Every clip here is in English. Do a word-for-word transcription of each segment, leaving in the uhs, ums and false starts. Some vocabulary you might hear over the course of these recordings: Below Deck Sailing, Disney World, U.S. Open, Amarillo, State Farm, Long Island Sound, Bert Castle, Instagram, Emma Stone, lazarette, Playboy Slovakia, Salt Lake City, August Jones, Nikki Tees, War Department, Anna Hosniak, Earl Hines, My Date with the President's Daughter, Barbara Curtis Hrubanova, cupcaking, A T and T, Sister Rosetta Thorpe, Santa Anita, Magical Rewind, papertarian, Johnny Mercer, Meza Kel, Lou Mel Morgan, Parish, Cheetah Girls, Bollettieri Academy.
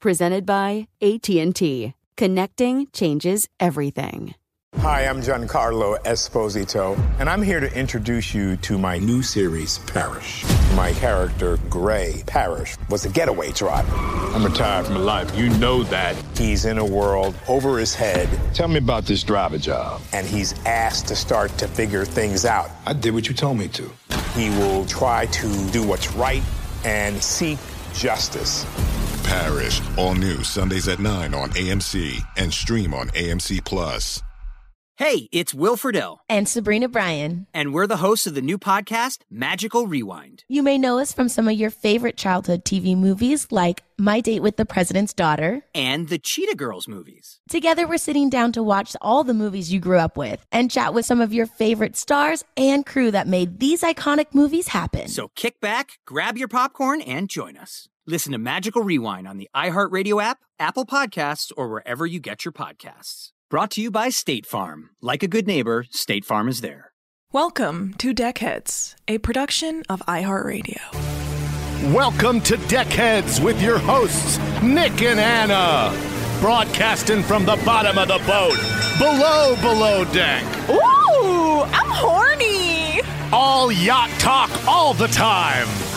Presented by A T and T. Connecting changes everything. Hi, I'm Giancarlo Esposito, and I'm here to introduce you to my new series, Parish. My character, Gray Parish, was a getaway driver. I'm retired from life. You know that. He's in a world over his head. Tell me about this driver job. And he's asked to start to figure things out. I did what you told me to. He will try to do what's right and seek justice. Parish, all new Sundays at nine on A M C and stream on A M C Plus. Hey, it's Will Friedle. And Sabrina Bryan. And we're the hosts of the new podcast, Magical Rewind. You may know us from some of your favorite childhood T V movies like My Date with the President's Daughter. And the Cheetah Girls movies. Together, we're sitting down to watch all the movies you grew up with and chat with some of your favorite stars and crew that made these iconic movies happen. So kick back, grab your popcorn, and join us. Listen to Magical Rewind on the iHeartRadio app, Apple Podcasts, or wherever you get your podcasts. Brought to you by State Farm. Like a good neighbor, State Farm is there. Welcome to Deckheads, a production of iHeartRadio. Welcome to Deckheads with your hosts, Nick and Anna. Broadcasting from the bottom of the boat, below, below deck. Ooh, I'm horny. All yacht talk all the time.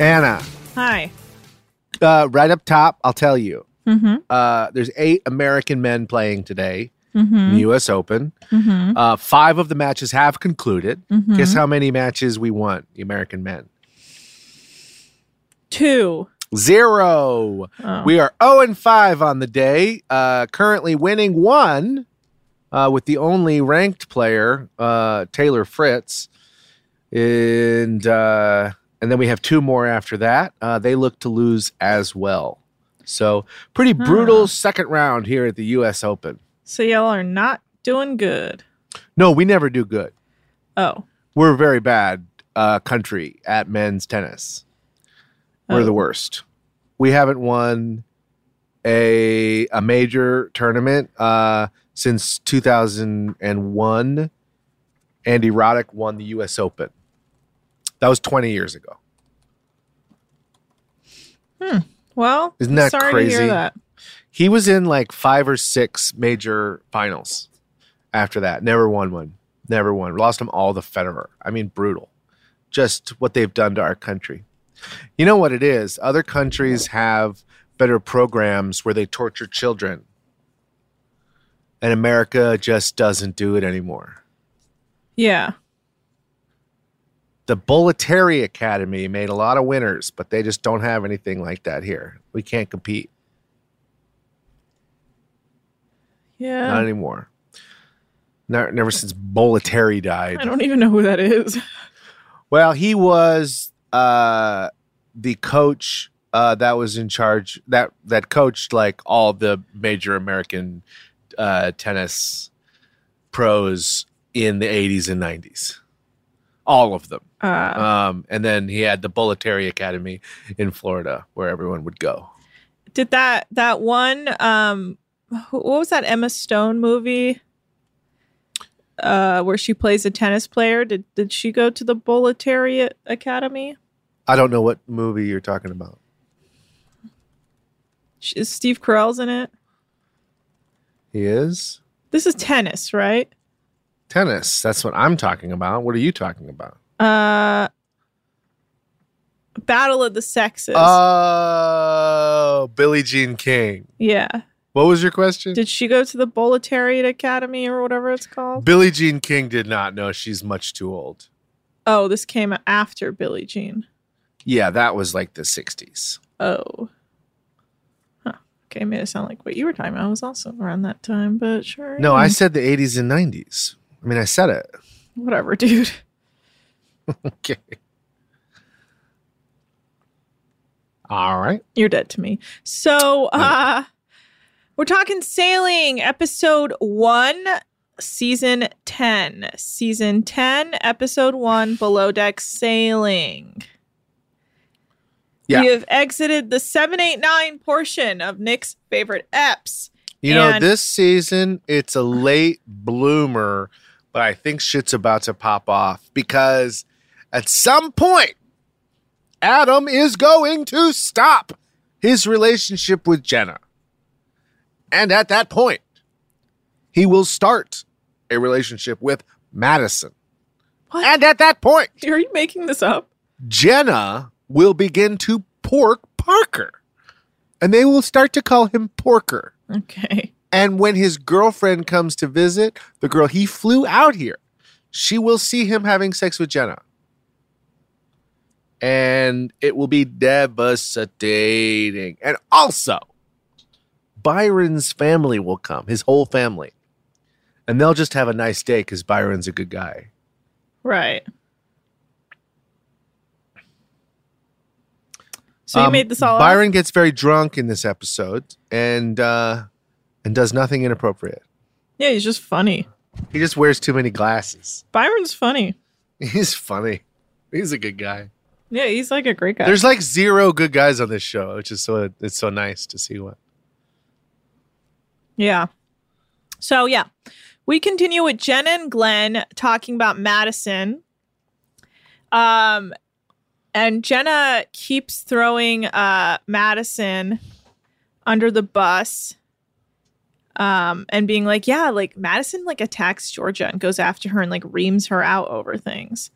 Anna. Hi. Uh, right up top, I'll tell you. Mm-hmm. Uh, there's eight American men playing today mm-hmm. in the U S Open. Mm-hmm. Uh, five of the matches have concluded. Mm-hmm. Guess how many matches we won, the American men? Two. Zero. Oh. We are oh and five on the day. Uh, currently winning one uh, with the only ranked player, uh, Taylor Fritz. And... Uh, And then we have two more after that. Uh, they look to lose as well. So pretty brutal huh. second round here at the U S Open. So y'all are not doing good. No, we never do good. Oh. We're a very bad uh, country at men's tennis. Oh. We're the worst. We haven't won a a major tournament uh, since two thousand one. Andy Roddick won the U S Open. That was twenty years ago. Hmm. Well, isn't that sorry crazy? To hear that. He was in like five or six major finals after that. Never won one. Never won. Lost them all to Federer. I mean, brutal. Just what they've done to our country. You know what it is? Other countries have better programs where they torture children. And America just doesn't do it anymore. Yeah. The Bollettieri Academy made a lot of winners, but they just don't have anything like that here. We can't compete. Yeah. Not anymore. Not, never since Bollettieri died. I don't even know who that is. Well, he was uh, the coach uh, that was in charge, that, that coached like all the major American uh, tennis pros in the eighties and nineties. All of them. Uh, um, and then he had the Bollettieri Academy in Florida where everyone would go. Did that that one, um, what was that Emma Stone movie uh, where she plays a tennis player? Did did she go to the Bollettieri Academy? I don't know what movie you're talking about. Is Steve Carell's in it? He is? This is tennis, right? Tennis. That's what I'm talking about. What are you talking about? Uh, Battle of the Sexes. Oh, Billie Jean King. Yeah. What was your question? Did she go to the Bollettieri Academy or whatever it's called? Billie Jean King did not. No, she's much too old. Oh, this came after Billie Jean. Yeah, that was like the sixties. Oh. Huh. Okay, made it sound like what you were talking about. I was also around that time, but sure. No, I said the eighties and nineties. I mean, I said it. Whatever, dude. Okay. All right. You're dead to me. So uh, we're talking sailing, episode one, season ten. Season ten, episode one, Below Deck Sailing. Yeah. We have exited the seven eight nine portion of Nick's favorite eps. You know, this season, it's a late bloomer, but I think shit's about to pop off because at some point, Adam is going to stop his relationship with Jenna. And at that point, he will start a relationship with Madison. What? And at that point, are you making this up? Jenna will begin to pork Parker. And they will start to call him Porker. Okay. And when his girlfriend comes to visit, the girl he flew out here, she will see him having sex with Jenna. And it will be devastating. And also, Byron's family will come, his whole family. And they'll just have a nice day because Byron's a good guy. Right. So you um, made this all Byron up? Gets very drunk in this episode and uh, and does nothing inappropriate. Yeah, he's just funny. He just wears too many glasses. Byron's funny. He's funny. He's a good guy. Yeah, he's like a great guy. There's like zero good guys on this show, which is so it's so nice to see one. Yeah. So yeah, we continue with Jenna and Glenn talking about Madison. Um, and Jenna keeps throwing uh Madison under the bus. Um, and being like, yeah, like Madison like attacks Georgia and goes after her and like reams her out over things.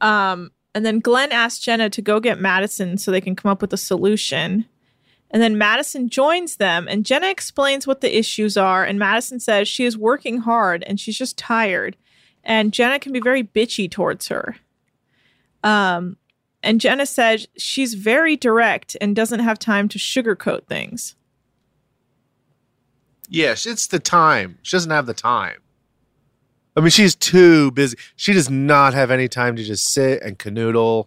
Um. And then Glenn asks Jenna to go get Madison so they can come up with a solution. And then Madison joins them and Jenna explains what the issues are. And Madison says she is working hard and she's just tired. And Jenna can be very bitchy towards her. Um, and Jenna says she's very direct and doesn't have time to sugarcoat things. Yes, it's the time. She doesn't have the time. I mean, she's too busy. She does not have any time to just sit and canoodle.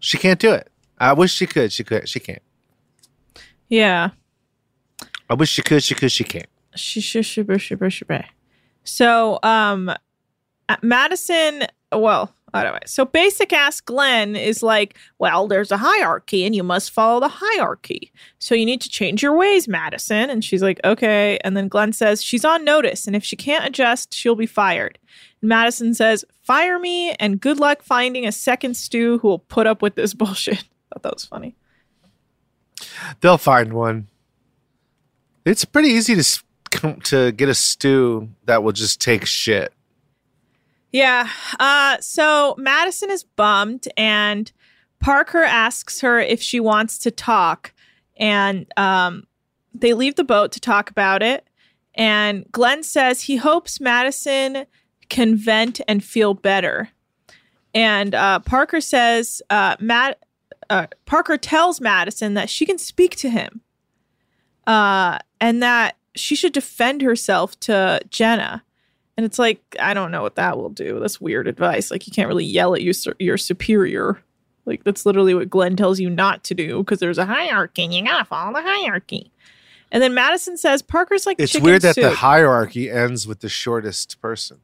She can't do it. I wish she could. She could. She can't. Yeah. I wish she could. She could. She can't. She should. She should. She should. She should. So, um, Madison. Well, anyway. So, basic ass Glenn is like, well, there's a hierarchy, and you must follow the hierarchy. So you need to change your ways, Madison. And she's like, okay. And then Glenn says she's on notice, and if she can't adjust, she'll be fired. And Madison says, fire me, and good luck finding a second stew who will put up with this bullshit. I thought that was funny. They'll find one. It's pretty easy to to get a stew that will just take shit. Yeah. Uh, so Madison is bummed and Parker asks her if she wants to talk and um, they leave the boat to talk about it. And Glenn says he hopes Madison can vent and feel better. And uh, Parker says uh, Matt uh, Parker tells Madison that she can speak to him uh, and that she should defend herself to Jenna. And it's like, I don't know what that will do. That's weird advice. Like, you can't really yell at your, your superior. Like, that's literally what Glenn tells you not to do because there's a hierarchy and you gotta follow the hierarchy. And then Madison says, Parker's like chicken soup. It's weird that the hierarchy ends with the shortest person.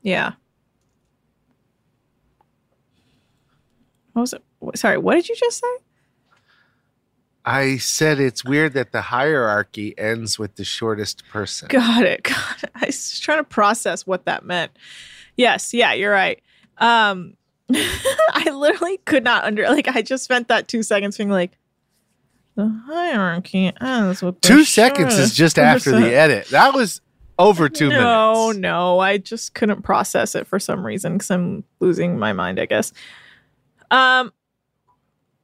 Yeah. What was it? Sorry, what did you just say? I said it's weird that the hierarchy ends with the shortest person. Got it. Got it. I was trying to process what that meant. Yes. Yeah, you're right. Um, I literally could not under... Like, I just spent that two seconds being like, the hierarchy ends with the two shortest seconds is just after the edit. That was Over two minutes. No, no. I just couldn't process it for some reason because I'm losing my mind, I guess. Um,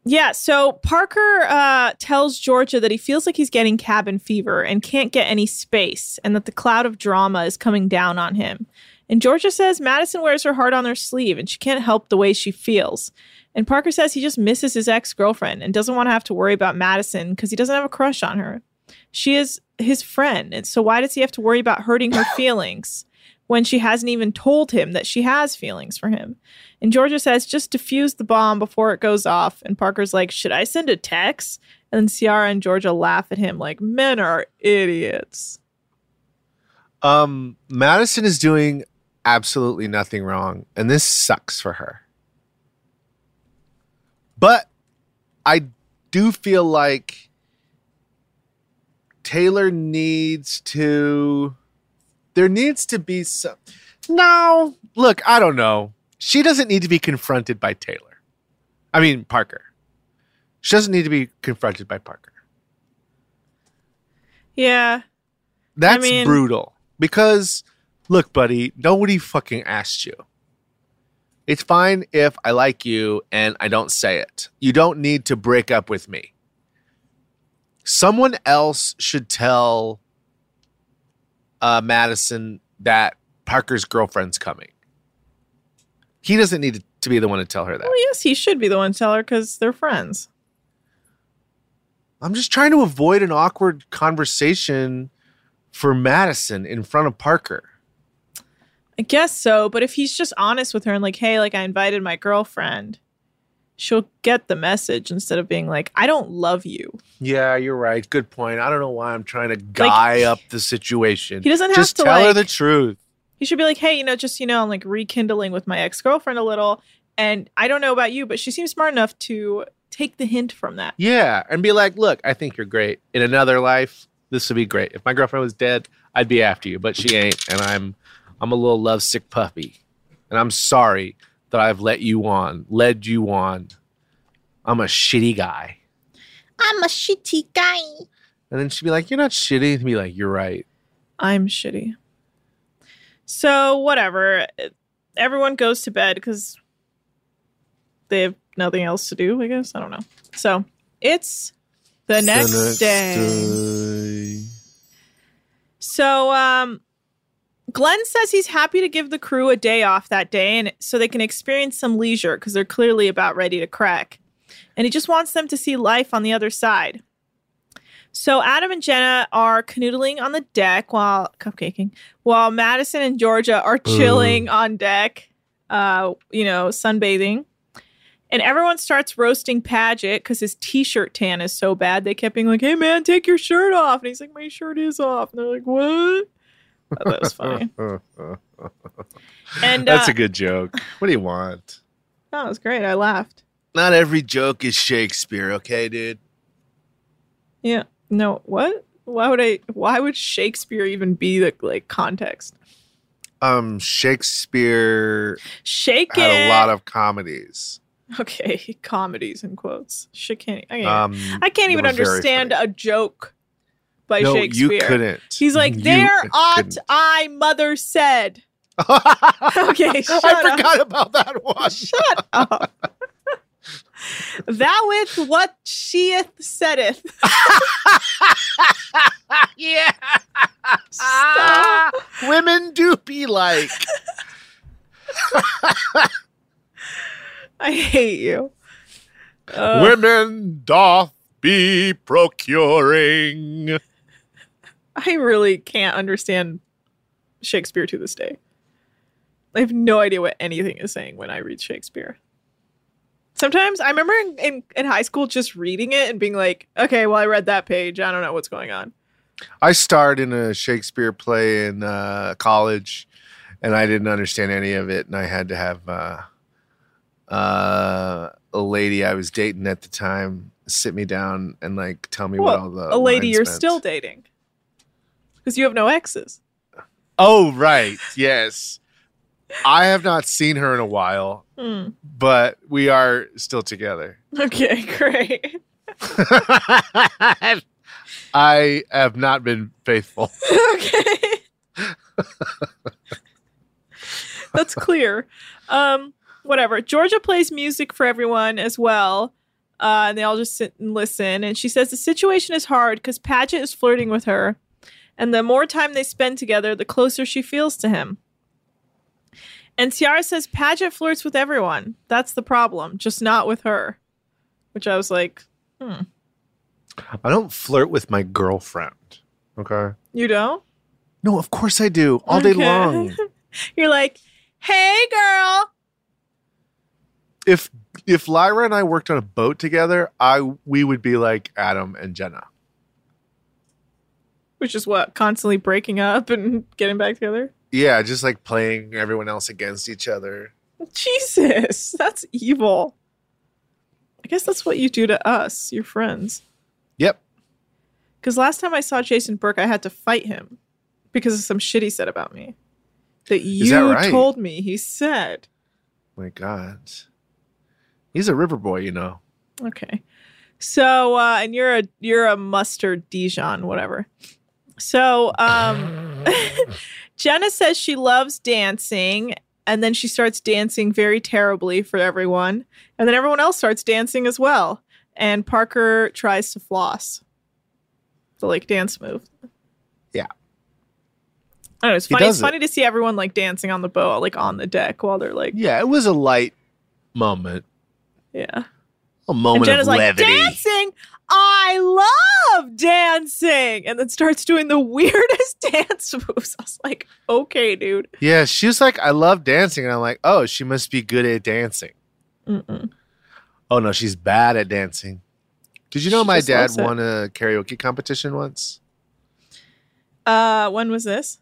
yeah, so Parker uh, tells Georgia that he feels like he's getting cabin fever and can't get any space and that the cloud of drama is coming down on him. And Georgia says Madison wears her heart on her sleeve and she can't help the way she feels. And Parker says he just misses his ex-girlfriend and doesn't want to have to worry about Madison because he doesn't have a crush on her. She is his friend, and so why does he have to worry about hurting her feelings when she hasn't even told him that she has feelings for him? And Georgia says, just defuse the bomb before it goes off. And Parker's like, should I send a text? And then Ciara and Georgia laugh at him like, men are idiots. Um, Madison is doing absolutely nothing wrong, and this sucks for her. But I do feel like Taylor needs to, there needs to be some, no, look, I don't know. She doesn't need to be confronted by Taylor. I mean, Parker. She doesn't need to be confronted by Parker. Yeah. That's I mean, brutal. Because, look, buddy, nobody fucking asked you. It's fine if I like you and I don't say it. You don't need to break up with me. Someone else should tell uh, Madison that Parker's girlfriend's coming. He doesn't need to be the one to tell her that. Well, yes, he should be the one to tell her because they're friends. I'm just trying to avoid an awkward conversation for Madison in front of Parker. I guess so, but if he's just honest with her and like, hey, like I invited my girlfriend, she'll get the message instead of being like, I don't love you. Yeah, you're right. Good point. I don't know why I'm trying to guy like, up the situation. He doesn't have just to tell like, her the truth. He should be like, hey, you know, just, you know, I'm like rekindling with my ex-girlfriend a little. And I don't know about you, but she seems smart enough to take the hint from that. Yeah. And be like, look, I think you're great. In another life, this would be great. If my girlfriend was dead, I'd be after you, but she ain't. And I'm, I'm a little lovesick puppy. And I'm sorry that I've let you on, led you on. I'm a shitty guy. I'm a shitty guy. And then she'd be like, you're not shitty. And be like, you're right. I'm shitty. So whatever. Everyone goes to bed because they have nothing else to do, I guess. I don't know. So it's the next, the next day. day. So um, Glenn says he's happy to give the crew a day off that day and so they can experience some leisure because they're clearly about ready to crack. And he just wants them to see life on the other side. So Adam and Jenna are canoodling on the deck while cupcaking, while Madison and Georgia are chilling Ooh. on deck, uh, you know, sunbathing. And everyone starts roasting Padgett because his T-shirt tan is so bad. They kept being like, hey, man, take your shirt off. And he's like, my shirt is off. And they're like, what? I thought that was funny. and, That's uh, a good joke. What do you want? That was great. I laughed. Not every joke is Shakespeare, okay, dude? Yeah. No, what? Why would I? Why would Shakespeare even be the like context? Um, Shakespeare Shake had it. a lot of comedies. Okay, comedies in quotes. She can't, I can't, um, I can't even understand a joke by no, Shakespeare. You couldn't. He's like, there ought couldn't. I mother said. okay, shut I up. forgot about that one. Shut up. Thou with what sheeth saideth. yeah. Stop. Women do be like. I hate you. Uh, Women doth be procuring. I really can't understand Shakespeare to this day. I have no idea what anything is saying when I read Shakespeare. Sometimes I remember in, in, in high school just reading it and being like, okay, well, I read that page. I don't know what's going on. I starred in a Shakespeare play in uh, college, and I didn't understand any of it, and I had to have uh, uh, a lady I was dating at the time sit me down and like tell me well, what all the a lady you're meant. Still dating because you have no exes. Oh, right. Yes. I have not seen her in a while, hmm. but we are still together. Okay, great. I have not been faithful. Okay. That's clear. Um, whatever. Georgia plays music for everyone as well. Uh, and they all just sit and listen. And she says the situation is hard because Padgett is flirting with her. And the more time they spend together, the closer she feels to him. And Tiara says Padgett flirts with everyone. That's the problem. Just not with her. Which I was like, hmm. I don't flirt with my girlfriend. Okay. You don't? No, of course I do. All okay. day long. You're like, hey, girl. If if Lyra and I worked on a boat together, I we would be like Adam and Jenna. Which is what? Constantly breaking up and getting back together? Yeah, just like playing everyone else against each other. Jesus, that's evil. I guess that's what you do to us, your friends. Yep. Because last time I saw Jason Burke, I had to fight him because of some shit he said about me. That you Is that right? told me he said. My God. He's a river boy, you know. Okay. So, uh, and you're a you're a mustard Dijon, whatever. So, um, Jenna says she loves dancing, and then she starts dancing very terribly for everyone. And then everyone else starts dancing as well. And Parker tries to floss. The, like, dance move. Yeah. I don't know. It's funny, it's funny it. to see everyone, like, dancing on the boat, like, on the deck while they're, like... Yeah, it was a light moment. Yeah. A moment of levity. Like, dancing! I love dancing! And then starts doing the weirdest dance moves. I was like, okay, dude. Yeah, she was like, I love dancing. And I'm like, oh, she must be good at dancing. Mm-mm. Oh, no, she's bad at dancing. Did you know she my dad won a karaoke competition once? Uh, when was this?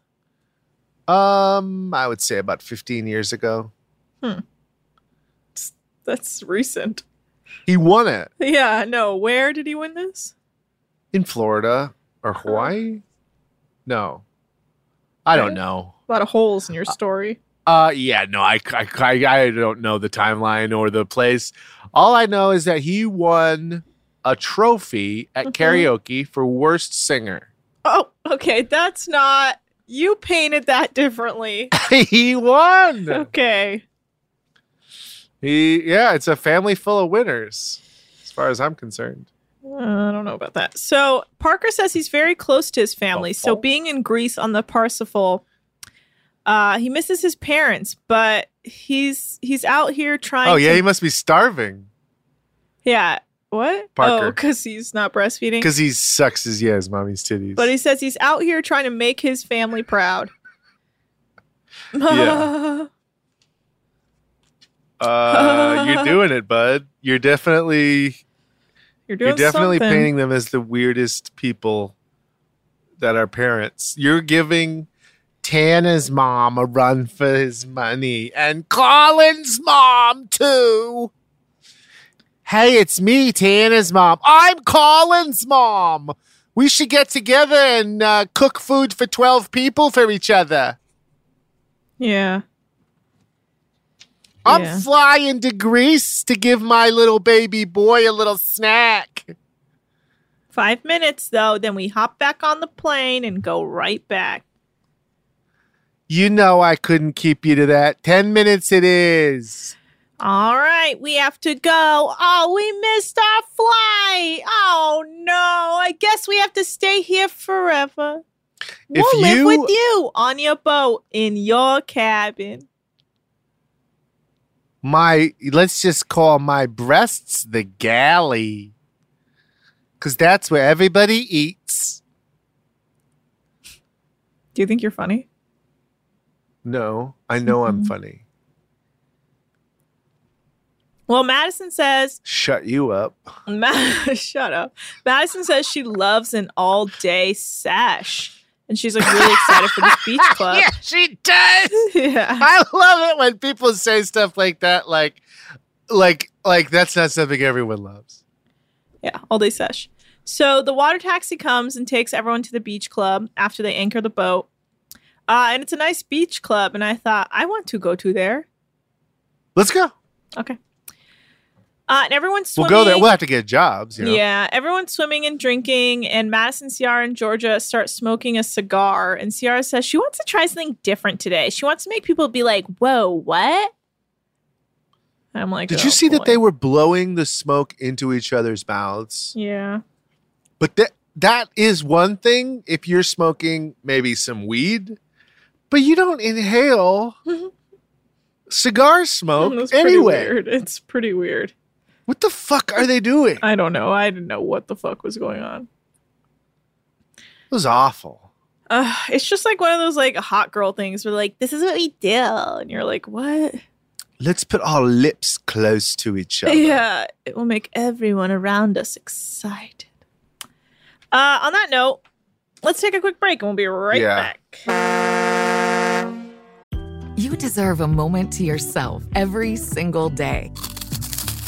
Um, I would say about fifteen years ago. Hmm. That's recent. He won it. Yeah, no. Where did he win this? In Florida or Hawaii? No. I don't know. A lot of holes in your story. Uh, yeah, no, I, I, I don't know the timeline or the place. All I know is that he won a trophy at mm-hmm. karaoke for worst singer. Oh, okay. That's not... You painted that differently. He won. Okay. He, yeah, it's a family full of winners, as far as I'm concerned. Uh, I don't know about that. So Parker says he's very close to his family. Oh, so being in Greece on the Parsifal, uh, he misses his parents, but he's he's out here trying. Oh yeah, to... he must be starving. Yeah. What? Parker. Oh, because he's not breastfeeding? Because he sucks his, yeah, his mommy's titties. But he says he's out here trying to make his family proud. Yeah. uh, you're doing it, bud. You're definitely You're doing You're definitely something. Painting them as the weirdest people that are parents. You're giving Tana's mom a run for his money and Colin's mom too. Hey, it's me, Tana's mom. I'm Colin's mom. We should get together and uh, cook food for twelve people for each other. Yeah. I'm yeah. flying to Greece to give my little baby boy a little snack. Five minutes, though. Then we hop back on the plane and go right back. You know I couldn't keep you to that. Ten minutes it is. All right, we have to go. Oh, we missed our flight. Oh, no. I guess we have to stay here forever. If we'll you... live with you on your boat in your cabin. My, let's just call my breasts the galley. Because that's where everybody eats. Do you think you're funny? No, I know I'm funny. Well, Madison says... Shut you up. Ma- Shut up. Madison says she loves an all-day sesh. And she's like really excited for this beach club. Yeah, she does. Yeah. I love it when people say stuff like that. Like, like, like that's not something everyone loves. Yeah, all-day sesh. So the water taxi comes and takes everyone to the beach club after they anchor the boat. Uh, and it's a nice beach club. And I thought, I want to go to there. Let's go. Okay. Uh, and everyone's swimming. We'll go there. We'll have to get jobs. You know? Yeah. Everyone's swimming and drinking. And Madison, Ciara, and Georgia start smoking a cigar. And Ciara says she wants to try something different today. She wants to make people be like, whoa, what? I'm like, did oh, you see boy. that they were blowing the smoke into each other's mouths? Yeah. But that that is one thing if you're smoking maybe some weed, but you don't inhale cigar smoke That's anyway. Pretty weird. It's pretty weird. What the fuck are they doing? I don't know. I didn't know what the fuck was going on. It was awful. Uh, it's just like one of those like hot girl things where like, this is what we do. And you're like, what? Let's put our lips close to each other. Yeah, it will make everyone around us excited. Uh, on that note, let's take a quick break and we'll be right yeah. back. You deserve a moment to yourself every single day.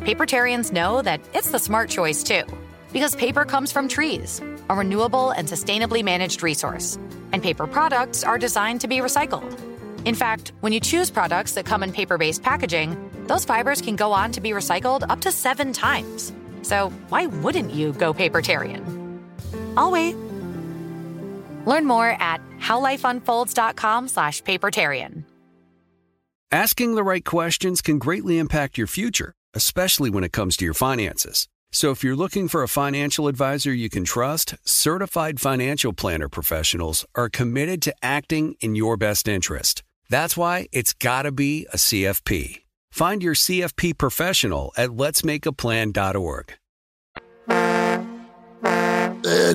Papertarians know that it's the smart choice, too. Because paper comes from trees, a renewable and sustainably managed resource. And paper products are designed to be recycled. In fact, when you choose products that come in paper-based packaging, those fibers can go on to be recycled up to seven times. So why wouldn't you go papertarian? I'll wait. Learn more at howlifeunfolds.com slash papertarian. Asking the right questions can greatly impact your future, especially when it comes to your finances. So if you're looking for a financial advisor you can trust, certified financial planner professionals are committed to acting in your best interest. That's why it's gotta be a C F P. Find your C F P professional at letsmakeaplan dot org. And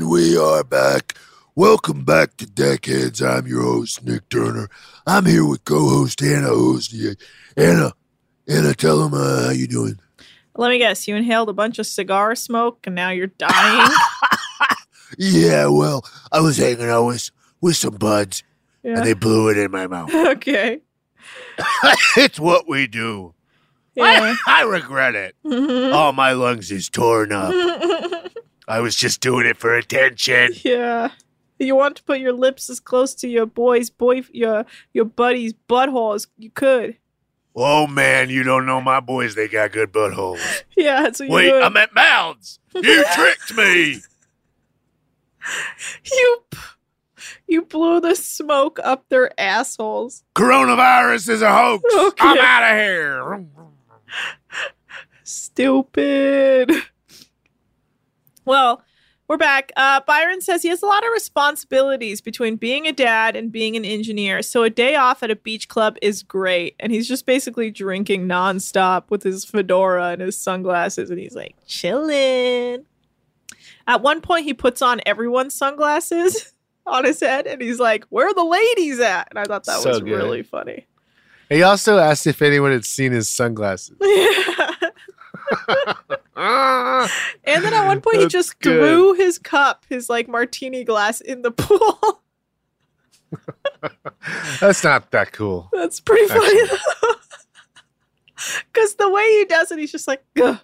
we are back. Welcome back to Deckheads. I'm your host, Nick Turner. I'm here with co-host Anna Hosniak. Anna, Anna, tell them uh, how you doing. Let me guess, you inhaled a bunch of cigar smoke and now you're dying? Yeah, well, I was hanging out with, with some buds yeah. and they blew it in my mouth. Okay. It's what we do. Yeah. I, I regret it. Mm-hmm. Oh, my lungs is torn up. I was just doing it for attention. Yeah. You want to put your lips as close to your boy's, boy, your, your buddy's butthole as you could. Oh, man, you don't know my boys. They got good buttholes. Yeah, that's what you Wait, doing. I'm at Mounds. You tricked me. You you blew the smoke up their assholes. Coronavirus is a hoax. Okay. I'm out of here. Stupid. Well, we're back. Uh, Byron says he has a lot of responsibilities between being a dad and being an engineer. So a day off at a beach club is great. And he's just basically drinking nonstop with his fedora and his sunglasses. And he's like, chilling. At one point, he puts on everyone's sunglasses on his head. And he's like, where are the ladies at? And I thought that so was good. Really funny. He also asked if anyone had seen his sunglasses. Yeah. And then at one point That's he just good. threw his cup, his like martini glass, in the pool. That's not that cool. That's pretty funny though. Because the way he does it, he's just like, ugh.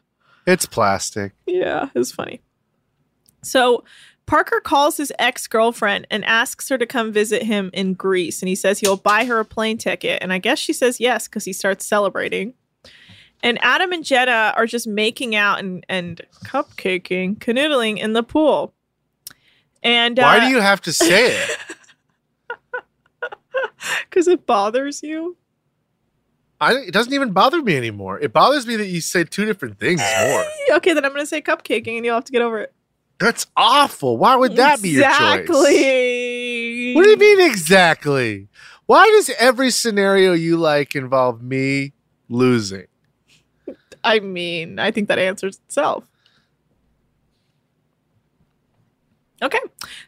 It's plastic. Yeah, it's funny. So Parker calls his ex-girlfriend and asks her to come visit him in Greece. And he says he'll buy her a plane ticket. And I guess she says yes because he starts celebrating. And Adam and Jetta are just making out and, and cupcaking, canoodling in the pool. And uh, why do you have to say it? Because it bothers you. I, it doesn't even bother me anymore. It bothers me that you say two different things more. Okay, then I'm going to say cupcaking, and you'll have to get over it. That's awful. Why would that exactly. be your choice? Exactly. What do you mean exactly? Why does every scenario you like involve me losing? I mean, I think that answers itself. Okay.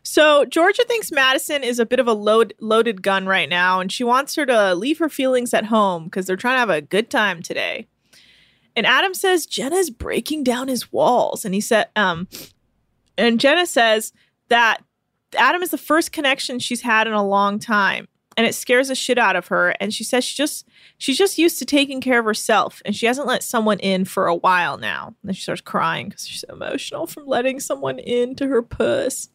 So Georgia thinks Madison is a bit of a load, loaded gun right now, and she wants her to leave her feelings at home because they're trying to have a good time today. And Adam says Jenna's breaking down his walls. And he said, um, and Jenna says that Adam is the first connection she's had in a long time. And it scares the shit out of her. And she says she just she's just used to taking care of herself. And she hasn't let someone in for a while now. And then she starts crying because she's so emotional from letting someone into her puss.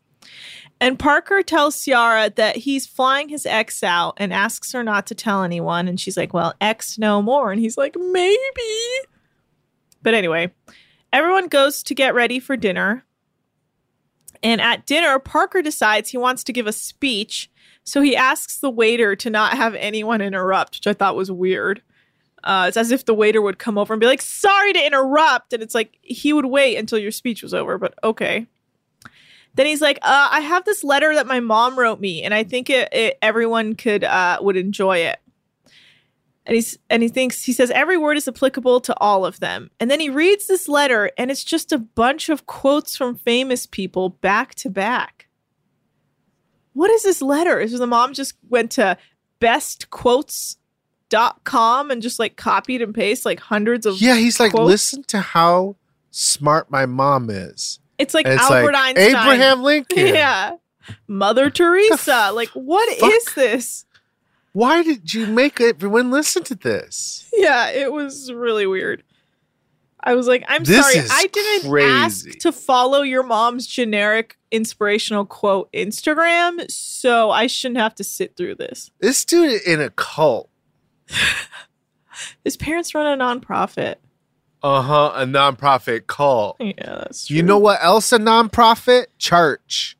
And Parker tells Ciara that he's flying his ex out and asks her not to tell anyone. And she's like, well, ex no more. And he's like, maybe. But anyway, everyone goes to get ready for dinner. And at dinner, Parker decides he wants to give a speech. So he asks the waiter to not have anyone interrupt, which I thought was weird. Uh, it's as if the waiter would come over and be like, sorry to interrupt. And it's like, he would wait until your speech was over, but okay. Then he's like, uh, I have this letter that my mom wrote me, and I think it, it everyone could uh, would enjoy it. And he's and he thinks, he says, every word is applicable to all of them. And then he reads this letter, and it's just a bunch of quotes from famous people back to back. What is this letter? Is the mom just went to best quotes dot com and just like copied and pasted like hundreds of Yeah, he's like, quotes? Listen to how smart my mom is. It's like it's Albert like Einstein. Abraham Lincoln. Yeah. Mother Teresa. Like, what fuck? Is this? Why did you make everyone listen to this? Yeah, it was really weird. I was like, I'm this sorry, I didn't crazy. ask to follow your mom's generic inspirational quote Instagram, so I shouldn't have to sit through this. This dude is in a cult. His parents run a nonprofit. Uh-huh, a nonprofit cult. Yeah, that's true. You know what else a nonprofit? Church.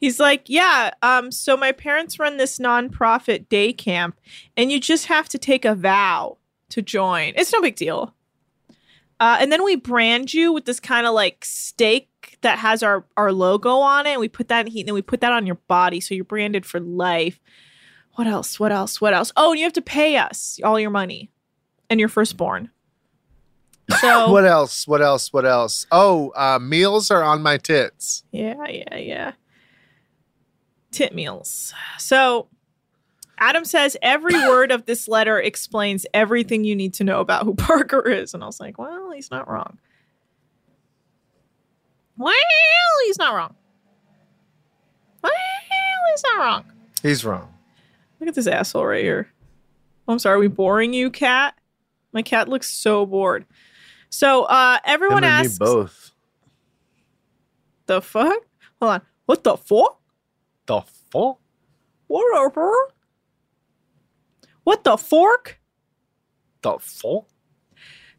He's like, yeah, um, so my parents run this nonprofit day camp, and you just have to take a vow to join. It's no big deal. Uh, and then we brand you with this kind of like stake that has our, our logo on it. And we put that in heat and then we put that on your body. So you're branded for life. What else? What else? What else? Oh, and you have to pay us all your money and your firstborn. So what else? What else? What else? Oh, uh, meals are on my tits. Yeah, yeah, yeah. Tit meals. So Adam says every word of this letter explains everything you need to know about who Parker is. And I was like, well, he's not wrong. Well, he's not wrong. Well, he's not wrong. He's wrong. Look at this asshole right here. I'm sorry. Are we boring you, cat? My cat looks so bored. So uh, everyone Him and asks. Me both. The fuck? Hold on. What the fuck? The fuck? Whatever. What the fork? The fork?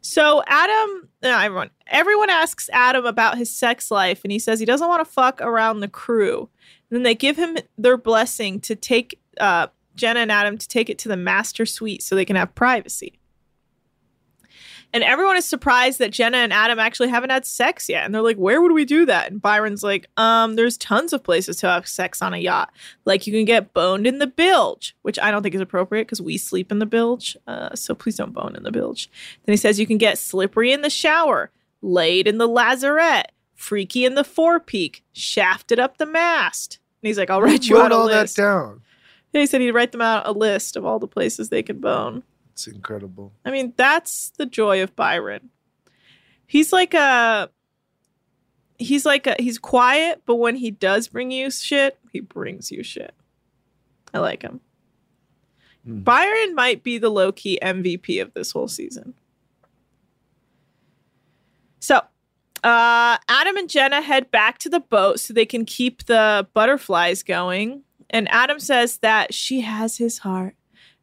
So Adam, no, everyone, everyone asks Adam about his sex life, and he says he doesn't want to fuck around the crew. And then they give him their blessing to take uh, Jenna and Adam to take it to the master suite so they can have privacy. And everyone is surprised that Jenna and Adam actually haven't had sex yet. And they're like, where would we do that? And Byron's like, um, there's tons of places to have sex on a yacht. Like you can get boned in the bilge, which I don't think is appropriate because we sleep in the bilge. Uh, so please don't bone in the bilge. Then he says you can get slippery in the shower, laid in the lazarette, freaky in the forepeak, shafted up the mast. And he's like, I'll write you out a list. Wrote all that down. Yeah, he said he'd write them out a list of all the places they could bone. It's incredible. I mean, that's the joy of Byron. He's like a, he's like a, he's quiet, but when he does bring you shit, he brings you shit. I like him. Mm. Byron might be the low-key M V P of this whole season. So, uh, Adam and Jenna head back to the boat so they can keep the butterflies going. And Adam says that she has his heart.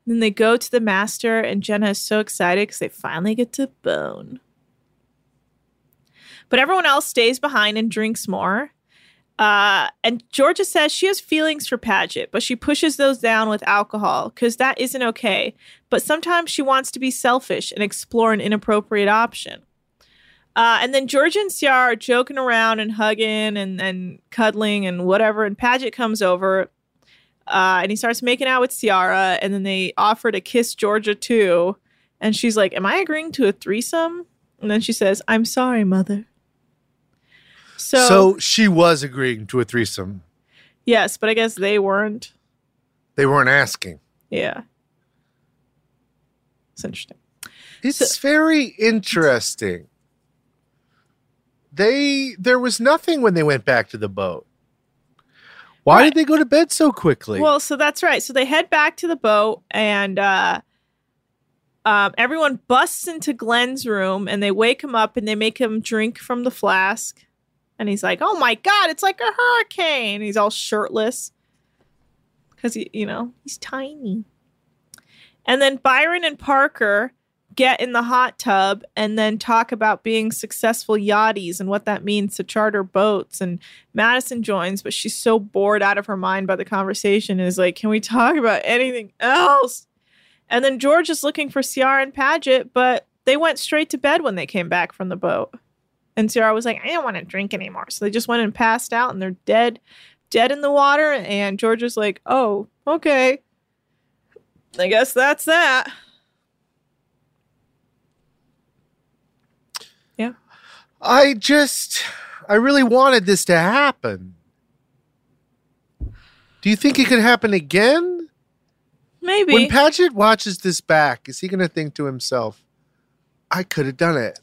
Then they go to the master, and Jenna is so excited because they finally get to bone. But everyone else stays behind and drinks more. Uh, and Georgia says she has feelings for Padgett, but she pushes those down with alcohol because that isn't okay. But sometimes she wants to be selfish and explore an inappropriate option. Uh, and then Georgia and Ciara are joking around and hugging and, and cuddling and whatever. And Padgett comes over uh, and he starts making out with Ciara. And then they offer to kiss Georgia too. And she's like, am I agreeing to a threesome? And then she says, I'm sorry, mother. So, so she was agreeing to a threesome. Yes, but I guess they weren't. They weren't asking. Yeah. It's interesting. It's so, very interesting. They There was nothing when they went back to the boat. Why right. did they go to bed so quickly? Well, so that's right. So they head back to the boat and uh, um, everyone busts into Glenn's room and they wake him up and they make him drink from the flask. And he's like, oh, my God, it's like a hurricane. He's all shirtless because, he, you know, he's tiny. And then Byron and Parker get in the hot tub and then talk about being successful yachties and what that means to charter boats. And Madison joins, but she's so bored out of her mind by the conversation and is like, can we talk about anything else? And then George is looking for Ciara and Padgett, but they went straight to bed when they came back from the boat. And Ciara was like, I don't want to drink anymore. So they just went and passed out and they're dead, dead in the water. And George is like, oh, okay. I guess that's that. Yeah. I just, I really wanted this to happen. Do you think it could happen again? Maybe. When Padgett watches this back, is he going to think to himself, I could have done it?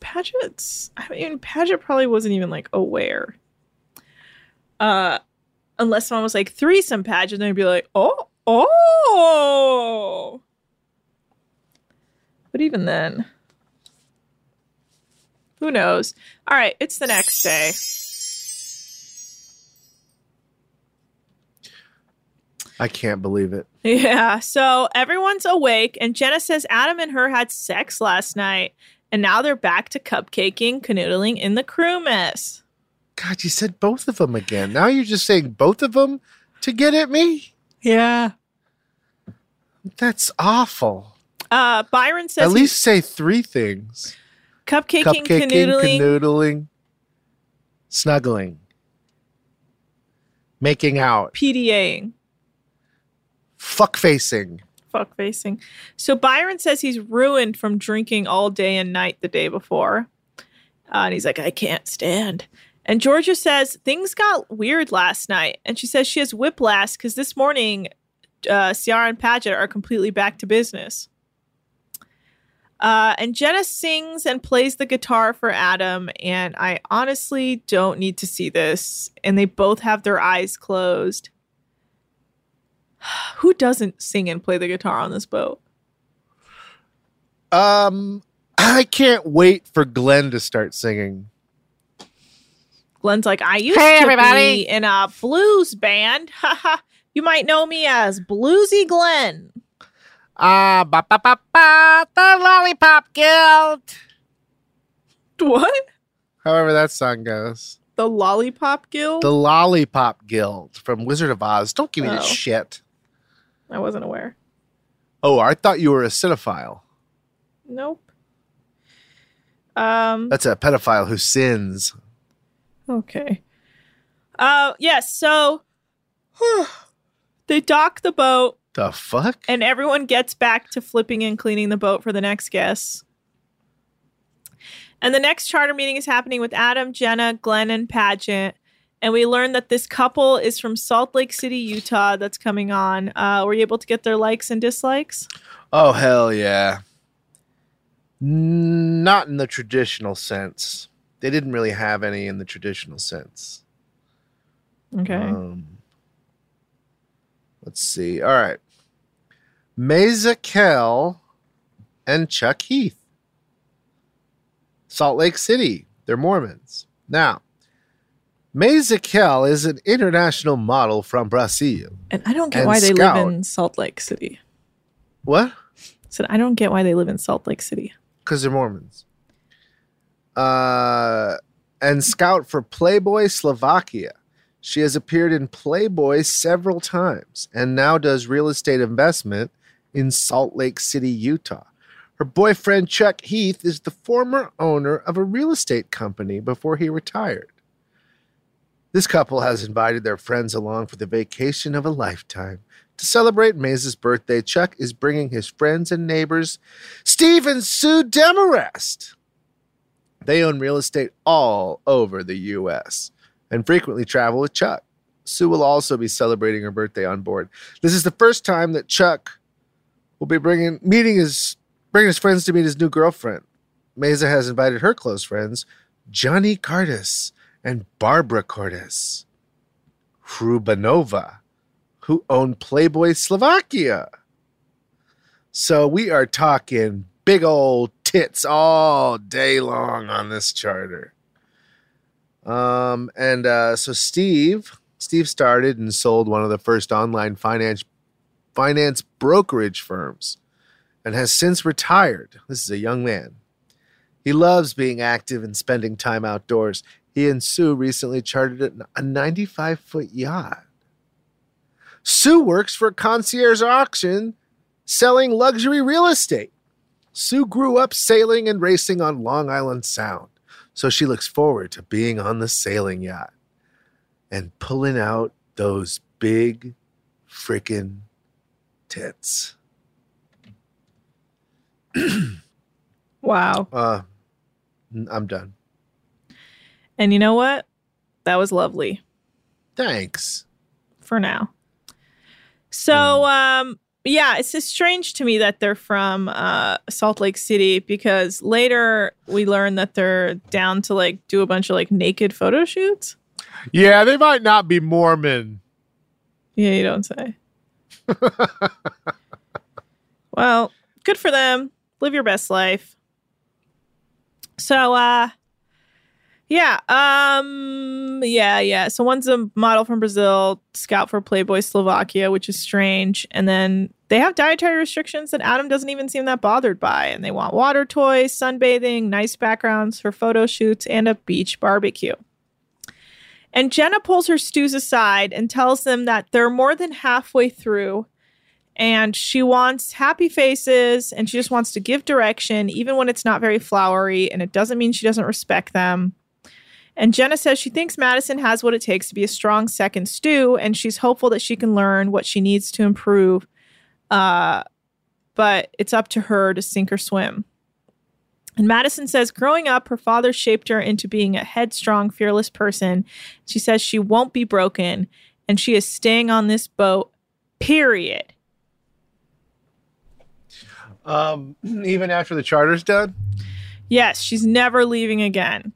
Padgett's, I mean, Padgett probably wasn't even, like, aware. Uh, unless someone was like, threesome Padgett, they'd be like, oh, oh. But even then, who knows? All right, it's the next day. I can't believe it. Yeah, so everyone's awake, and Jenna says Adam and her had sex last night. And now they're back to cupcaking, canoodling in the crew mess. God, you said both of them again. Now you're just saying both of them to get at me? Yeah. That's awful. Uh, Byron says... At least say three things. Cupcaking, cupcaking canoodling. canoodling. Snuggling. Making out. PDAing. Fuck-facing. Fuck facing. So Byron says he's ruined from drinking all day and night the day before. Uh, and he's like, I can't stand. And Georgia says things got weird last night. And she says she has whiplash because this morning, uh, Ciara and Padgett are completely back to business. Uh, and Jenna sings and plays the guitar for Adam. And I honestly don't need to see this. And they both have their eyes closed. Who doesn't sing and play the guitar on this boat? Um, I can't wait for Glenn to start singing. Glenn's like, I used hey, to everybody. be in a blues band. You might know me as Bluesy Glenn. Ah, uh, ba ba ba ba, the Lollipop Guild. What? However that song goes. The Lollipop Guild? The Lollipop Guild from Wizard of Oz. Don't give me oh. this shit. I wasn't aware. Oh, I thought you were a cinephile. Nope. Um, That's a pedophile who sins. Okay. Uh, yes, yeah, so whew, they dock the boat. The fuck? And everyone gets back to flipping and cleaning the boat for the next guest. And the next charter meeting is happening with Adam, Jenna, Glenn, and Padgett. And we learned that this couple is from Salt Lake City, Utah, that's coming on. Uh, were you able to get their likes and dislikes? Oh, hell yeah. Not in the traditional sense. They didn't really have any in the traditional sense. Okay. Um, let's see. All right. Meza Kel and Chuck Heath. Salt Lake City. They're Mormons. Now, Meza Kel is an international model from Brazil. And I don't get why scout. they live in Salt Lake City. What? So I don't get why they live in Salt Lake City. Because they're Mormons. Uh, and scout for Playboy Slovakia. She has appeared in Playboy several times and now does real estate investment in Salt Lake City, Utah. Her boyfriend, Chuck Heath, is the former owner of a real estate company before he retired. This couple has invited their friends along for the vacation of a lifetime. To celebrate Meza's birthday, Chuck is bringing his friends and neighbors, Steve and Sue Demarest. They own real estate all over the U S and frequently travel with Chuck. Sue will also be celebrating her birthday on board. This is the first time that Chuck will be bringing meeting his bringing his friends to meet his new girlfriend. Meza has invited her close friends, Johnny Curtis and Barbara Curtis Hrubanova, who own Playboy Slovakia. So we are talking big old tits all day long on this charter. Um, and uh, so Steve, Steve started and sold one of the first online finance finance brokerage firms and has since retired. This is a young man. He loves being active and spending time outdoors. He and Sue recently chartered a ninety-five foot yacht. Sue works for Concierge Auction, selling luxury real estate. Sue grew up sailing and racing on Long Island Sound, so she looks forward to being on the sailing yacht and pulling out those big frickin' tits. Wow. Uh, I'm done. And you know what? That was lovely. Thanks. For now. So, um, yeah, it's just strange to me that they're from uh, Salt Lake City, because later we learn that they're down to, like, do a bunch of, like, naked photo shoots. Yeah, they might not be Mormon. Yeah, you don't say. Well, good for them. Live your best life. So, uh... Yeah, um, yeah, yeah. So one's a model from Brazil, scout for Playboy Slovakia, which is strange. And then they have dietary restrictions that Adam doesn't even seem that bothered by. And they want water toys, sunbathing, nice backgrounds for photo shoots, and a beach barbecue. And Jenna pulls her stews aside and tells them that they're more than halfway through. And she wants happy faces, and she just wants to give direction, even when it's not very flowery. And it doesn't mean she doesn't respect them. And Jenna says she thinks Madison has what it takes to be a strong second stew, and she's hopeful that she can learn what she needs to improve. Uh, but it's up to her to sink or swim. And Madison says growing up, her father shaped her into being a headstrong, fearless person. She says she won't be broken, and she is staying on this boat, period. Um, even after the charter's done? Yes, she's never leaving again.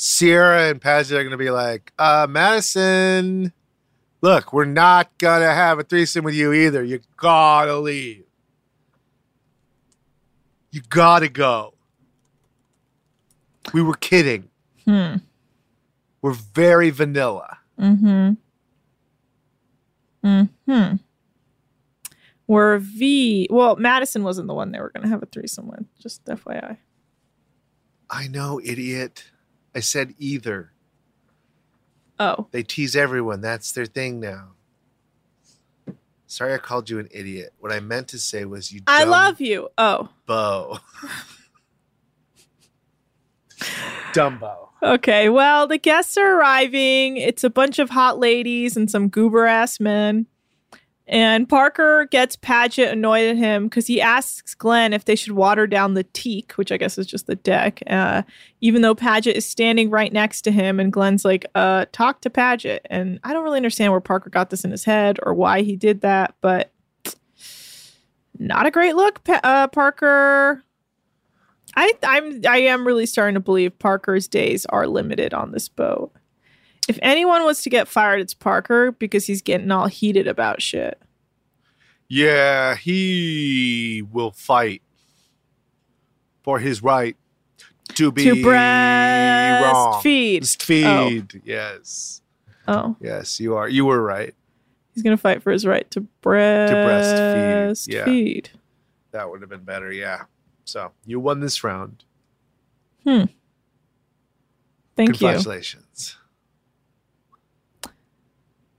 Sierra and Paget are going to be like, uh, Madison, look, we're not going to have a threesome with you either. You got to leave. You got to go. We were kidding. Hmm. We're very vanilla. Mm-hmm. Mm-hmm. We're V. Well, Madison wasn't the one they were going to have a threesome with. Just F Y I. I know, idiot. I said either. Oh. They tease everyone. That's their thing now. Sorry I called you an idiot. What I meant to say was you dumb I love you. Oh. Bo. Dumbo. Okay. Well, the guests are arriving. It's a bunch of hot ladies and some goober-ass men. And Parker gets Paget annoyed at him because he asks Glenn if they should water down the teak, which I guess is just the deck, uh, even though Paget is standing right next to him. And Glenn's like, uh, talk to Paget. And I don't really understand where Parker got this in his head or why he did that, but not a great look, pa- uh, Parker. I, I'm, I am really starting to believe Parker's days are limited on this boat. If anyone was to get fired, it's Parker, because he's getting all heated about shit. Yeah, he will fight for his right to be to breastfeed. Breastfeed, oh. Yes. Oh, yes, you are. You were right. He's gonna fight for his right to breast to breastfeed. Yeah. Feed. That would have been better. Yeah. So you won this round. Hmm. Thank Congratulations. you.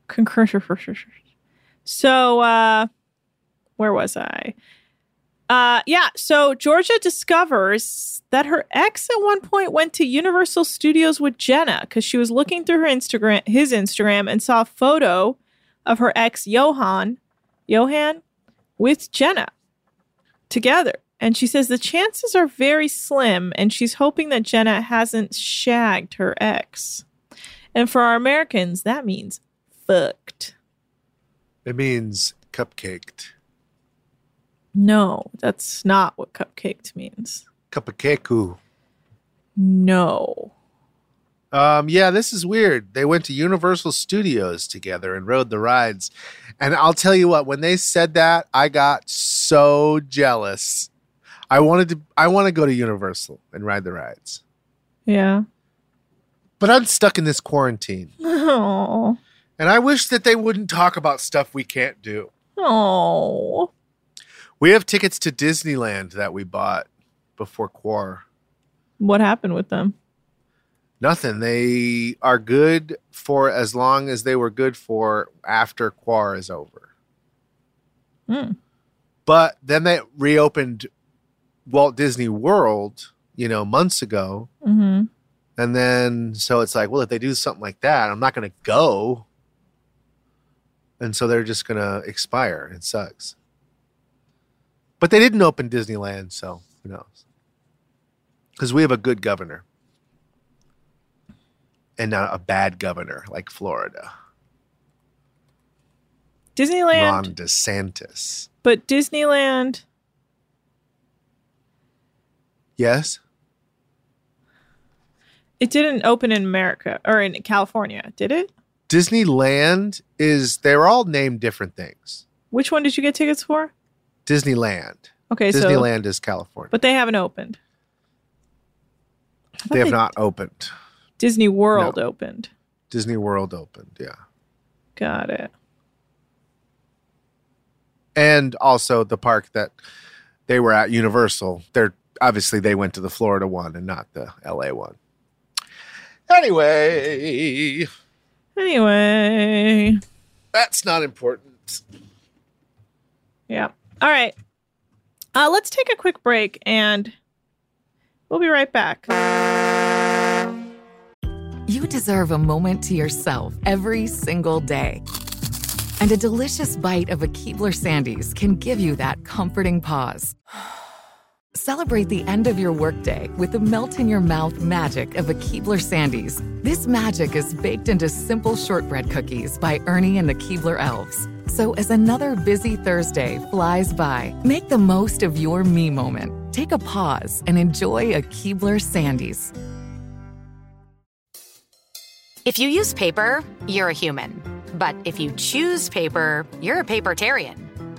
Congratulations. So, uh, where was I? Uh, yeah, so Georgia discovers that her ex at one point went to Universal Studios with Jenna because she was looking through her Instagram, his Instagram, and saw a photo of her ex, Johan, Johan, with Jenna together. And she says the chances are very slim, and she's hoping that Jenna hasn't shagged her ex. And for our Americans, that means fucked. It means cupcaked. No, that's not what cupcaked means. Cupcake-oo. No. Um, yeah, this is weird. They went to Universal Studios together and rode the rides. And I'll tell you what, when they said that, I got so jealous. I wanted to I want to go to Universal and ride the rides. Yeah. But I'm stuck in this quarantine. Oh. And I wish that they wouldn't talk about stuff we can't do. Oh. We have tickets to Disneyland that we bought before Quar. What happened with them? Nothing. They are good for as long as they were good for after Quar is over. Mm. But then they reopened Walt Disney World, you know, months ago. Mm-hmm. And then, so it's like, well, if they do something like that, I'm not going to go. And so they're just going to expire. It sucks. But they didn't open Disneyland, so who knows? Because we have a good governor. And not a bad governor like Florida. Disneyland. Ron DeSantis. But Disneyland. Yes? It didn't open in America or in California, did it? Disneyland is, they're all named different things. Which one did you get tickets for? Disneyland. Okay, Disneyland so... Disneyland is California. But they haven't opened. They have they... not opened. Disney World no. opened. Disney World opened, yeah. Got it. And also the park that they were at, Universal. They're obviously, they went to the Florida one and not the L A one. Anyway. Anyway. That's not important. Yeah. All right. Uh, let's take a quick break and we'll be right back. You deserve a moment to yourself every single day. And a delicious bite of a Keebler Sandies can give you that comforting pause. Celebrate the end of your workday with the melt-in-your-mouth magic of a Keebler Sandies. This magic is baked into simple shortbread cookies by Ernie and the Keebler Elves. So as another busy Thursday flies by, make the most of your me moment. Take a pause and enjoy a Keebler Sandies. If you use paper, you're a human. But if you choose paper, you're a papertarian.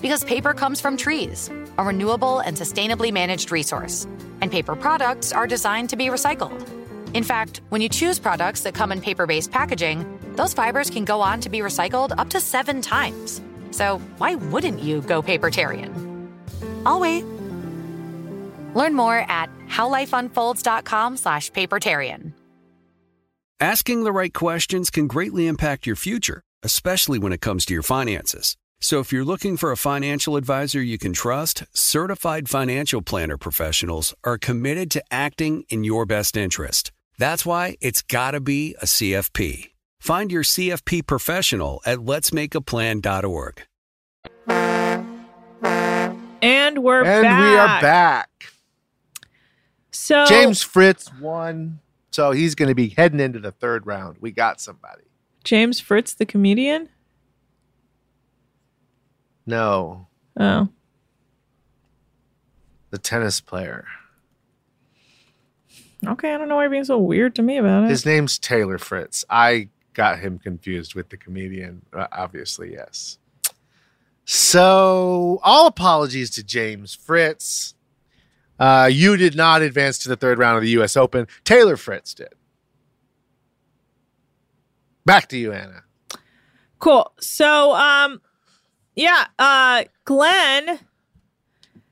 Because paper comes from trees, a renewable and sustainably managed resource. And paper products are designed to be recycled. In fact, when you choose products that come in paper-based packaging, those fibers can go on to be recycled up to seven times. So why wouldn't you go papertarian? I'll wait. Learn more at howlifeunfolds.com slash papertarian. Asking the right questions can greatly impact your future, especially when it comes to your finances. So if you're looking for a financial advisor you can trust, certified financial planner professionals are committed to acting in your best interest. That's why it's gotta be a C F P. Find your C F P professional at letsmakeaplan dot org. And we're and back. And we are back. So James Fritz won, so he's going to be heading into the third round. We got somebody. James Fritz, the comedian? No. Oh. The tennis player. Okay, I don't know why you're being so weird to me about it. His name's Taylor Fritz. I got him confused with the comedian. Uh, obviously, yes. So, all apologies to James Fritz. Uh, you did not advance to the third round of the U S Open. Taylor Fritz did. Back to you, Anna. Cool. So, um, yeah, uh, Glenn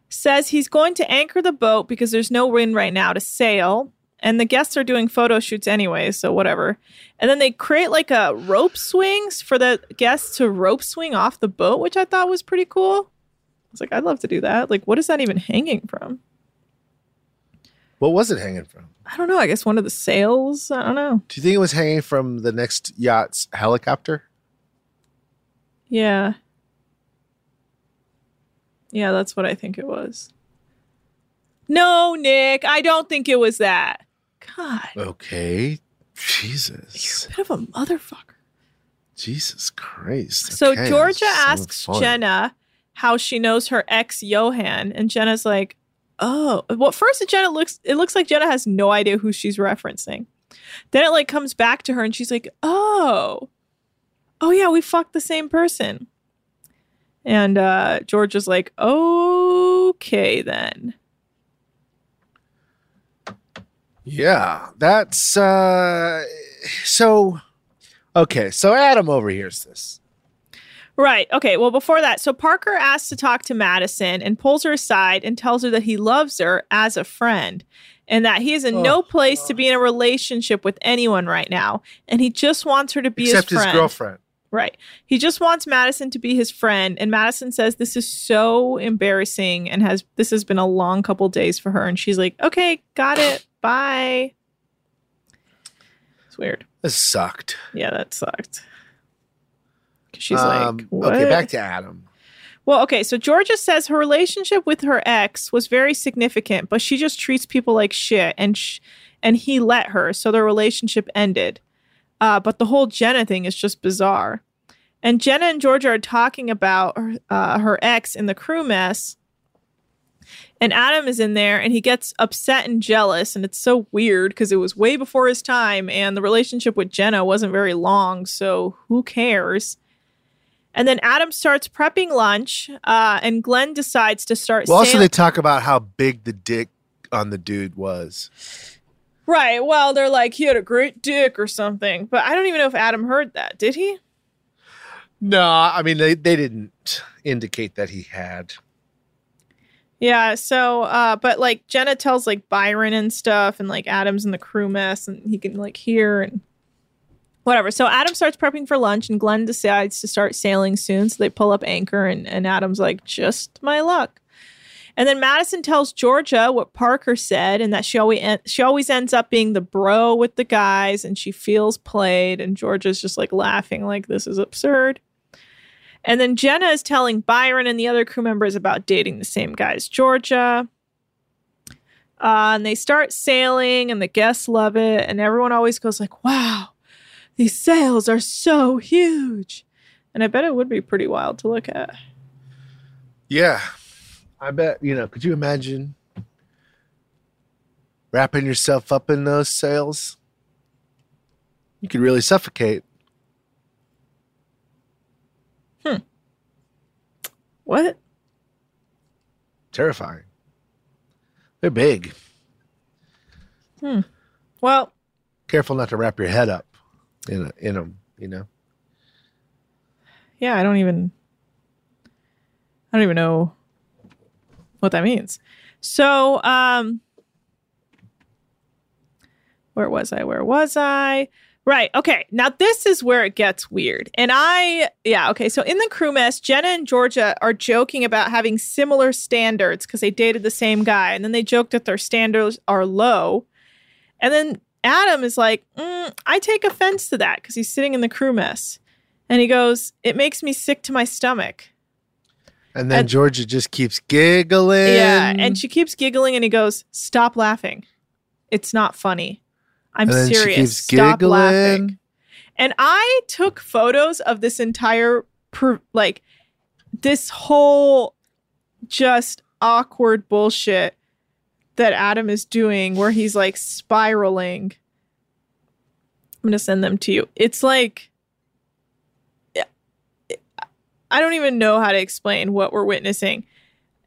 says he's going to anchor the boat because there's no wind right now to sail. And the guests are doing photo shoots anyway, so whatever. And then they create like a rope swings for the guests to rope swing off the boat, which I thought was pretty cool. I was like, I'd love to do that. Like, what is that even hanging from? What was it hanging from? I don't know. I guess one of the sails. I don't know. Do you think it was hanging from the next yacht's helicopter? Yeah. Yeah, that's what I think it was. No, Nick, I don't think it was that. God. Okay. Jesus. You're a bit of a motherfucker. Jesus Christ. So okay, Georgia asks so Jenna how she knows her ex Johan, and Jenna's like, "Oh, well." First, Jenna looks. It looks like Jenna has no idea who she's referencing. Then it like comes back to her, and she's like, "Oh, oh yeah, we fucked the same person." And uh, Georgia's like, "Okay, then." Yeah, that's, uh, so, okay, so Adam overhears this. Right, okay, well, before that, so Parker asks to talk to Madison and pulls her aside and tells her that he loves her as a friend and that he is in oh, no place oh. to be in a relationship with anyone right now, and he just wants her to be Except his friend. Except his girlfriend. Right. He just wants Madison to be his friend, and Madison says this is so embarrassing and has this has been a long couple days for her, and she's like, okay, got it. Bye. It's weird. This sucked. Yeah, that sucked. She's um, like, what? Okay, back to Adam. Well, okay, so Georgia says her relationship with her ex was very significant, but she just treats people like shit, and sh- and he let her, so their relationship ended. Uh, but the whole Jenna thing is just bizarre. And Jenna and Georgia are talking about uh, her ex in the crew mess. And Adam is in there and he gets upset and jealous. And it's so weird because it was way before his time. And the relationship with Jenna wasn't very long. So who cares? And then Adam starts prepping lunch. Uh, and Glenn decides to start. Well, sailing. Also, they talk about how big the dick on the dude was. Right. Well, they're like, he had a great dick or something. But I don't even know if Adam heard that. Did he? No, I mean, they, they didn't indicate that he had. Yeah, so, uh, but, like, Jenna tells, like, Byron and stuff, and, like, Adam's in the crew mess, and he can, like, hear and whatever. So Adam starts prepping for lunch, and Glenn decides to start sailing soon, so they pull up anchor, and, and Adam's like, just my luck. And then Madison tells Georgia what Parker said, and that she always, en- she always ends up being the bro with the guys, and she feels played, and Georgia's just, like, laughing like this is absurd. And then Jenna is telling Byron and the other crew members about dating the same guy as Georgia. Uh, and they start sailing and the guests love it. And everyone always goes like, wow, these sails are so huge. And I bet it would be pretty wild to look at. Yeah, I bet, you know, could you imagine wrapping yourself up in those sails? You could really suffocate. Hmm. What? Terrifying. They're big. Hmm. Well. Careful not to wrap your head up in a, in them, you know? Yeah, I don't even... I don't even know what that means. So, um... Where was I? Where was I? Right. Okay. Now this is where it gets weird. And I, yeah. Okay. So in the crew mess, Jenna and Georgia are joking about having similar standards because they dated the same guy. And then they joke that their standards are low. And then Adam is like, mm, I take offense to that because he's sitting in the crew mess. And he goes, it makes me sick to my stomach. And then and, Georgia just keeps giggling. Yeah. And she keeps giggling and he goes, stop laughing. It's not funny. I'm serious. Stop giggling. laughing. And I took photos of this entire, per- like, this whole just awkward bullshit that Adam is doing where he's like spiraling. I'm going to send them to you. It's like, I don't even know how to explain what we're witnessing.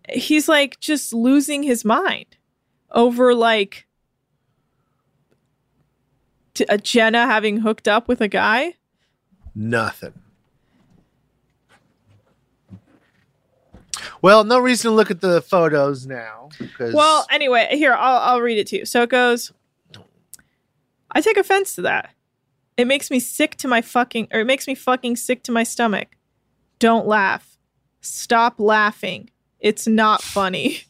He's like just losing his mind over like t- a Jenna having hooked up with a guy. Nothing. Well, no reason to look at the photos now. Well, anyway, here, I'll, I'll read it to you. So it goes, I take offense to that. It makes me sick to my fucking, or it makes me fucking sick to my stomach. Don't laugh. Stop laughing. It's not funny.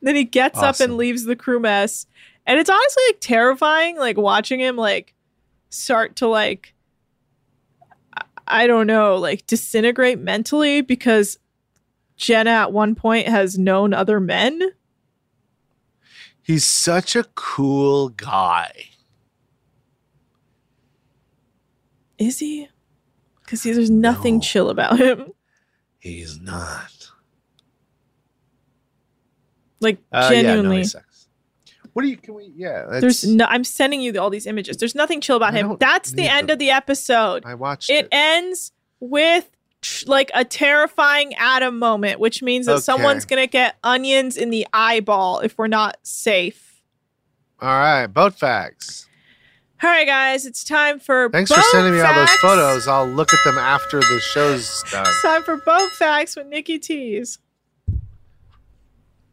Then he gets awesome. up and leaves the crew mess. And it's honestly like terrifying, like watching him like start to like, I don't know, like disintegrate mentally, because Jenna at one point has known other men. He's such a cool guy. Is he? Because there's nothing no, chill about him. He's not. Like uh, genuinely. Yeah, no, he sucks. What do you? Can we? Yeah. That's, there's no. I'm sending you all these images. There's nothing chill about I him. That's the end to, of the episode. I watched it. It ends with tr- like a terrifying Adam moment, which means that okay. someone's gonna get onions in the eyeball if we're not safe. All right, boat facts. All right, guys, it's time for Thanks Boat for sending me facts. All those photos. I'll look at them after the show's done. It's time for Boat Facts with Nikki Tees.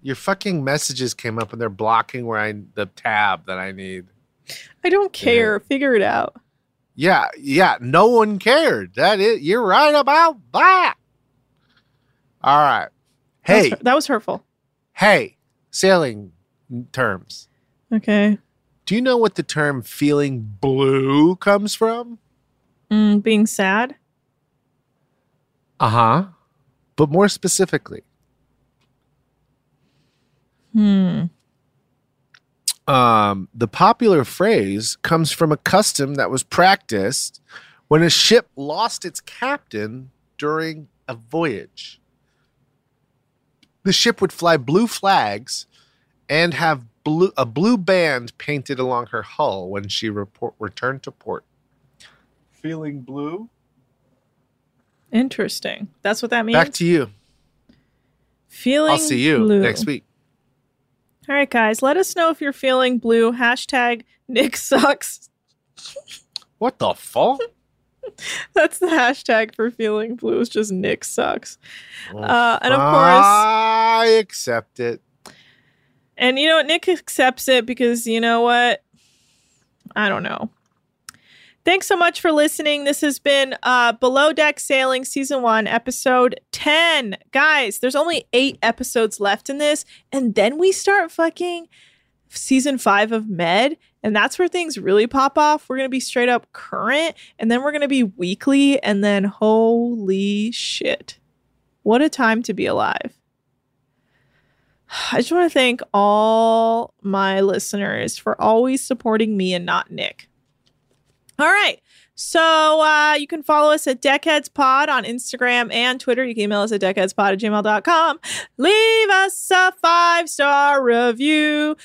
Your fucking messages came up and they're blocking where I the tab that I need. I don't care. Yeah. Figure it out. Yeah, yeah. No one cared. That is, you're right about that. All right. Hey. That was, that was hurtful. Hey, sailing terms. Okay. Do you know what the term feeling blue comes from? Mm, being sad? Uh-huh. But more specifically. Hmm. Um, the popular phrase comes from a custom that was practiced when a ship lost its captain during a voyage. The ship would fly blue flags and have Blue, a blue band painted along her hull when she report, returned to port. Feeling blue? Interesting. That's what that means? Back to you. Feeling blue. I'll see you blue. next week. All right, guys. Let us know if you're feeling blue. Hashtag Nick sucks. What the fuck? That's the hashtag for feeling blue. It's just Nick sucks. Oh, uh, and of course... I accept it. And, you know, Nick accepts it because, you know what? I don't know. Thanks so much for listening. This has been uh, Below Deck Sailing Season one, Episode ten. Guys, there's only eight episodes left in this. And then we start fucking Season five of Med. And that's where things really pop off. We're going to be straight up current. And then we're going to be weekly. And then holy shit. What a time to be alive. I just want to thank all my listeners for always supporting me and not Nick. All right. So uh, you can follow us at Deckheads Pod on Instagram and Twitter. You can email us at deckheadspod at gmail dot com. Leave us a five-star review.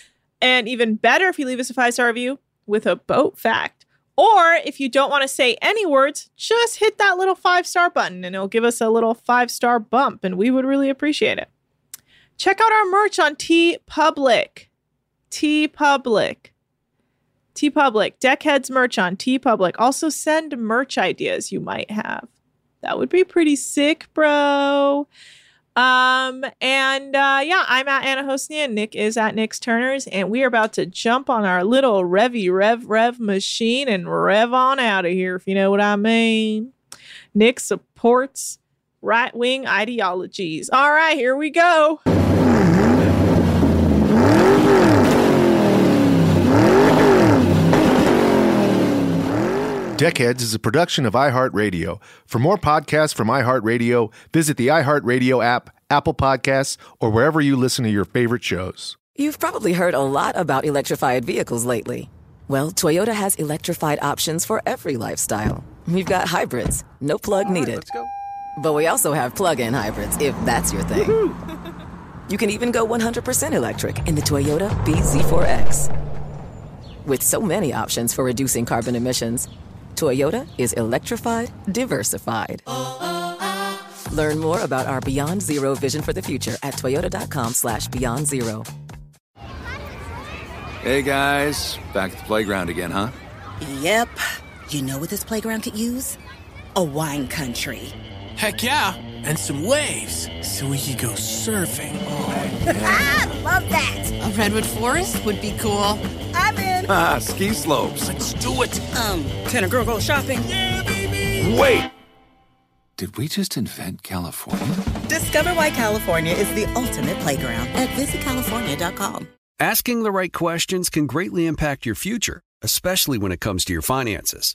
And even better, if you leave us a five-star review with a boat fact. Or if you don't want to say any words, just hit that little five-star button and it'll give us a little five-star bump. And we would really appreciate it. Check out our merch on TeePublic. TeePublic. TeePublic. Deckheads merch on TeePublic. Also send merch ideas you might have. That would be pretty sick, bro. Um, and uh, yeah, I'm at Anna Hosnia. Nick is at Nick's Turners. And we are about to jump on our little revy rev rev machine and rev on out of here, if you know what I mean. Nick supports right-wing ideologies. All right, here we go. Deckheads is a production of iHeartRadio. For more podcasts from iHeartRadio, visit the iHeartRadio app, Apple Podcasts, or wherever you listen to your favorite shows. You've probably heard a lot about electrified vehicles lately. Well, Toyota has electrified options for every lifestyle. We've got hybrids, no plug needed. All right, let's go. But we also have plug-in hybrids, if that's your thing. You can even go one hundred percent electric in the Toyota B Z four X. With so many options for reducing carbon emissions, Toyota is electrified, diversified. Oh, oh, oh. Learn more about our Beyond Zero vision for the future at toyota.com slash beyond zero. Hey, guys. Back at the playground again, huh? Yep. You know what this playground could use? A wine country. Heck yeah. And some waves so we could go surfing. Oh, yeah. Ah, love that. A redwood forest would be cool. I'm in. Ah, ski slopes. Let's do it. Um, can a girl go shopping? Yeah, baby. Wait. Did we just invent California? Discover why California is the ultimate playground at visit california dot com. Asking the right questions can greatly impact your future, especially when it comes to your finances.